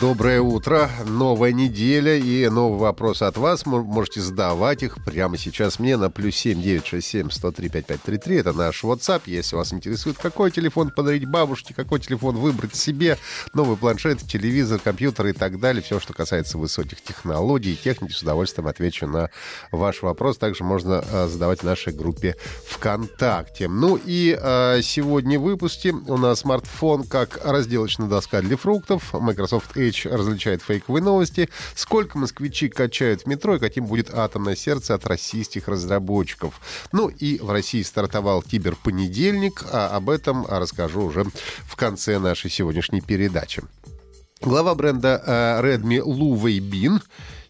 Доброе утро, новая неделя и новый вопрос от вас. Можете задавать их прямо сейчас мне на +7 967 103 5533. Это наш WhatsApp. Если вас интересует, какой телефон подарить бабушке, какой телефон выбрать себе, новый планшет, телевизор, компьютер и так далее. Все, что касается высоких технологий и техники, с удовольствием отвечу на ваш вопрос. Также можно задавать в нашей группе ВКонтакте. Ну и сегодня в выпуске у нас смартфон как разделочная доска для фруктов. Microsoft Edge различает фейковые новости. Сколько москвичи качают в метро и каким будет атомное сердце от российских разработчиков. Ну и в России стартовал киберпонедельник. А об этом расскажу уже в конце нашей сегодняшней передачи. Глава бренда Redmi Лу Вэйбин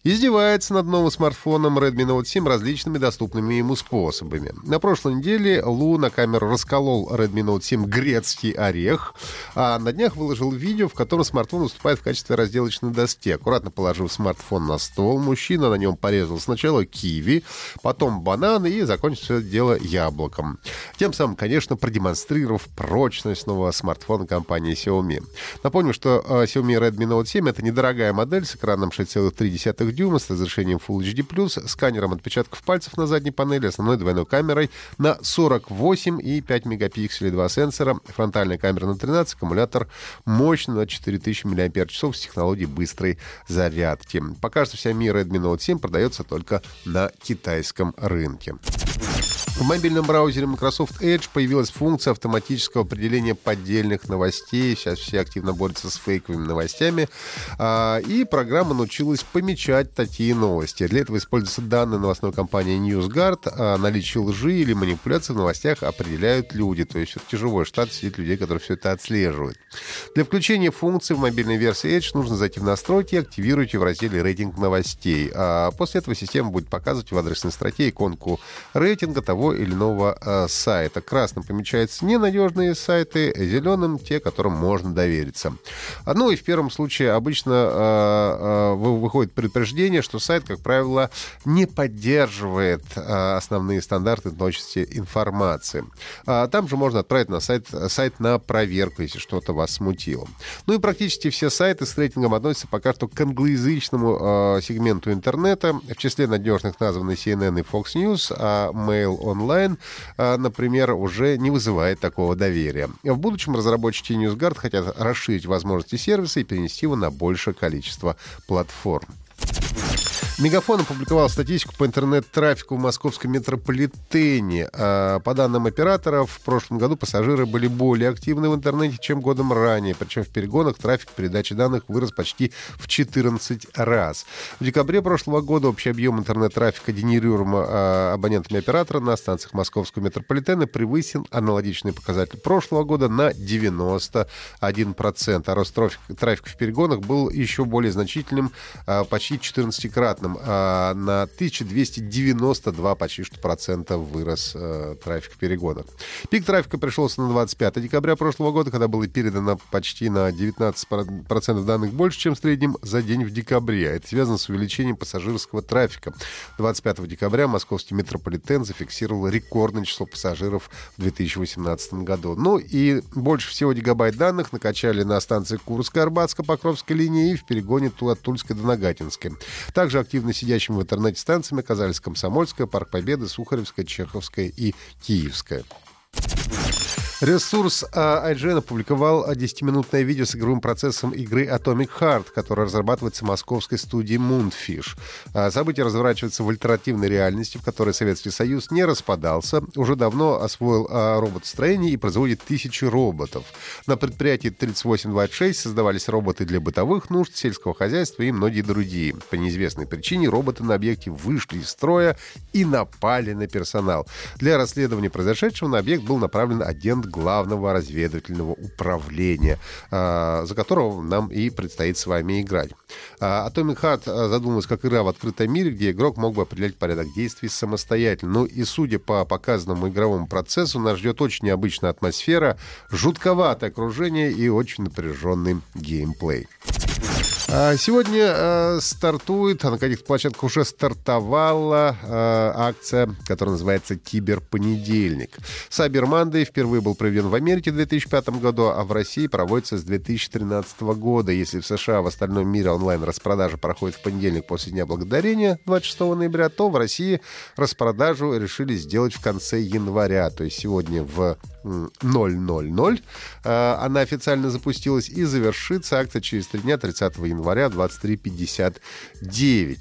издевается над новым смартфоном Redmi Note 7 различными доступными ему способами. На прошлой неделе Лу на камеру расколол Redmi Note 7 грецкий орех, а на днях выложил видео, в котором смартфон выступает в качестве разделочной доски. Аккуратно положив смартфон на стол, мужчина на нем порезал сначала киви, потом бананы и закончил все это дело яблоком. Тем самым, конечно, продемонстрировав прочность нового смартфона компании Xiaomi. Напомню, что Xiaomi Redmi Note 7 — это недорогая модель с экраном 6,3 дюйма с разрешением Full HD+, сканером отпечатков пальцев на задней панели, основной двойной камерой на 48,5 мегапикселей, два сенсора, фронтальная камера на 13, аккумулятор мощный на 4000 мАч с технологией быстрой зарядки. Пока что вся Xiaomi Redmi Note 7 продается только на китайском рынке. В мобильном браузере Microsoft Edge появилась функция автоматического определения поддельных новостей. Сейчас все активно борются с фейковыми новостями. И программа научилась помечать такие новости. Для этого используются данные новостной компании NewsGuard. Наличие лжи или манипуляции в новостях определяют люди. То есть все-таки живой штат сидит людей, которые все это отслеживают. Для включения функции в мобильной версии Edge нужно зайти в настройки и активировать ее в разделе «Рейтинг новостей». После этого система будет показывать в адресной строке иконку рейтинга того или иного сайта. Красным помечаются ненадежные сайты, зеленым — те, которым можно довериться. Ну и в первом случае обычно выходит предупреждение, что сайт, как правило, не поддерживает основные стандарты точности информации. Там же можно отправить на сайт на проверку, если что-то вас смутило. Ну и практически все сайты с рейтингом относятся пока что к англоязычному сегменту интернета. В числе надежных названы CNN и Fox News, а Mail Онлайн, например, уже не вызывает такого доверия. В будущем разработчики NewsGuard хотят расширить возможности сервиса и перенести его на большее количество платформ. Мегафон опубликовал статистику по интернет-трафику в Московском метрополитене. По данным оператора, в прошлом году пассажиры были более активны в интернете, чем годом ранее. Причем в перегонах трафик передачи данных вырос почти в 14 раз. В декабре прошлого года общий объем интернет-трафика, генерируемого абонентами оператора на станциях Московского метрополитена, превысил аналогичный показатель прошлого года на 91%. А рост трафика в перегонах был еще более значительным, почти 14-кратным. На 1292 почти что процента вырос трафик перегонок. Пик трафика пришелся на 25 декабря прошлого года, когда было передано почти на 19% данных больше, чем в среднем за день в декабре. Это связано с увеличением пассажирского трафика. 25 декабря Московский метрополитен зафиксировал рекордное число пассажиров в 2018 году. Ну и больше всего гигабайт данных накачали на станции Курско-Арбатско-Покровской линии и в перегоне от Тульской до Нагатинской. Также активно сидящими в интернете станциями оказались Комсомольская, Парк Победы, Сухаревская, Чеховская и Киевская. Ресурс IGN опубликовал 10-минутное видео с игровым процессом игры Atomic Heart, которая разрабатывается в московской студии Moonfish. События разворачиваются в альтернативной реальности, в которой Советский Союз не распадался, уже давно освоил роботостроение и производит 1000 роботов. На предприятии 3826 создавались роботы для бытовых нужд, сельского хозяйства и многие другие. По неизвестной причине роботы на объекте вышли из строя и напали на персонал. Для расследования произошедшего на объект был направлен агент Главного разведывательного управления, за которого нам и предстоит с вами играть. Atomic Heart задумалась как игра в открытом мире, где игрок мог бы определять порядок действий самостоятельно. Ну и судя по показанному игровому процессу, нас ждет очень необычная атмосфера, жутковатое окружение и очень напряженный геймплей. Сегодня стартует, на каких-то площадках уже стартовала акция, которая называется «Киберпонедельник». Cyber Monday впервые был проведен в Америке в 2005 году, а в России проводится с 2013 года. Если в США, в остальном мире онлайн-распродажа проходит в понедельник после Дня Благодарения, 26 ноября, то в России распродажу решили сделать в конце января, то есть сегодня в 0.00. Она официально запустилась и завершится акция через 3 дня, 30 января, 23:59.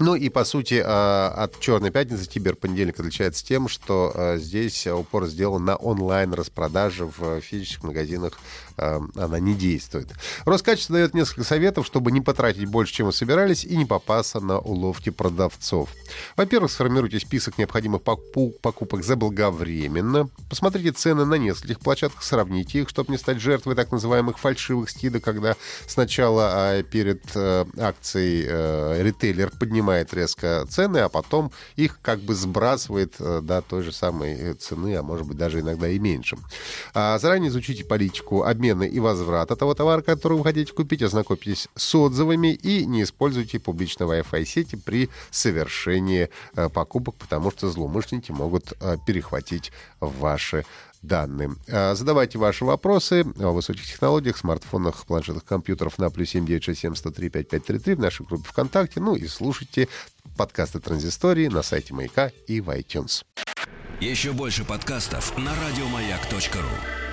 Ну и, по сути, от «Черной пятницы» киберпонедельник отличается тем, что здесь упор сделан на онлайн-распродажи, в физических магазинах она не действует. Роскачество дает несколько советов, чтобы не потратить больше, чем вы собирались, и не попасться на уловки продавцов. Во-первых, сформируйте список необходимых покупок заблаговременно. Посмотрите цены на нескольких площадках, сравните их, чтобы не стать жертвой так называемых фальшивых скидок, когда сначала перед акцией ритейлер поднимает резко цены, а потом их как бы сбрасывает до той же самой цены, а может быть даже иногда и меньше. Заранее изучите политику обмена и возврата того товара, который вы хотите купить, ознакомьтесь с отзывами и не используйте публичной Wi-Fi сети при совершении покупок, потому что злоумышленники могут перехватить ваши данным. Задавайте ваши вопросы о высоких технологиях, смартфонах, планшетах, компьютерах на +7 967 103 5533 в нашей группе ВКонтакте. Ну и слушайте подкасты «Транзистории» на сайте «Маяка» и в iTunes. Еще больше подкастов на радиомаяк.ру.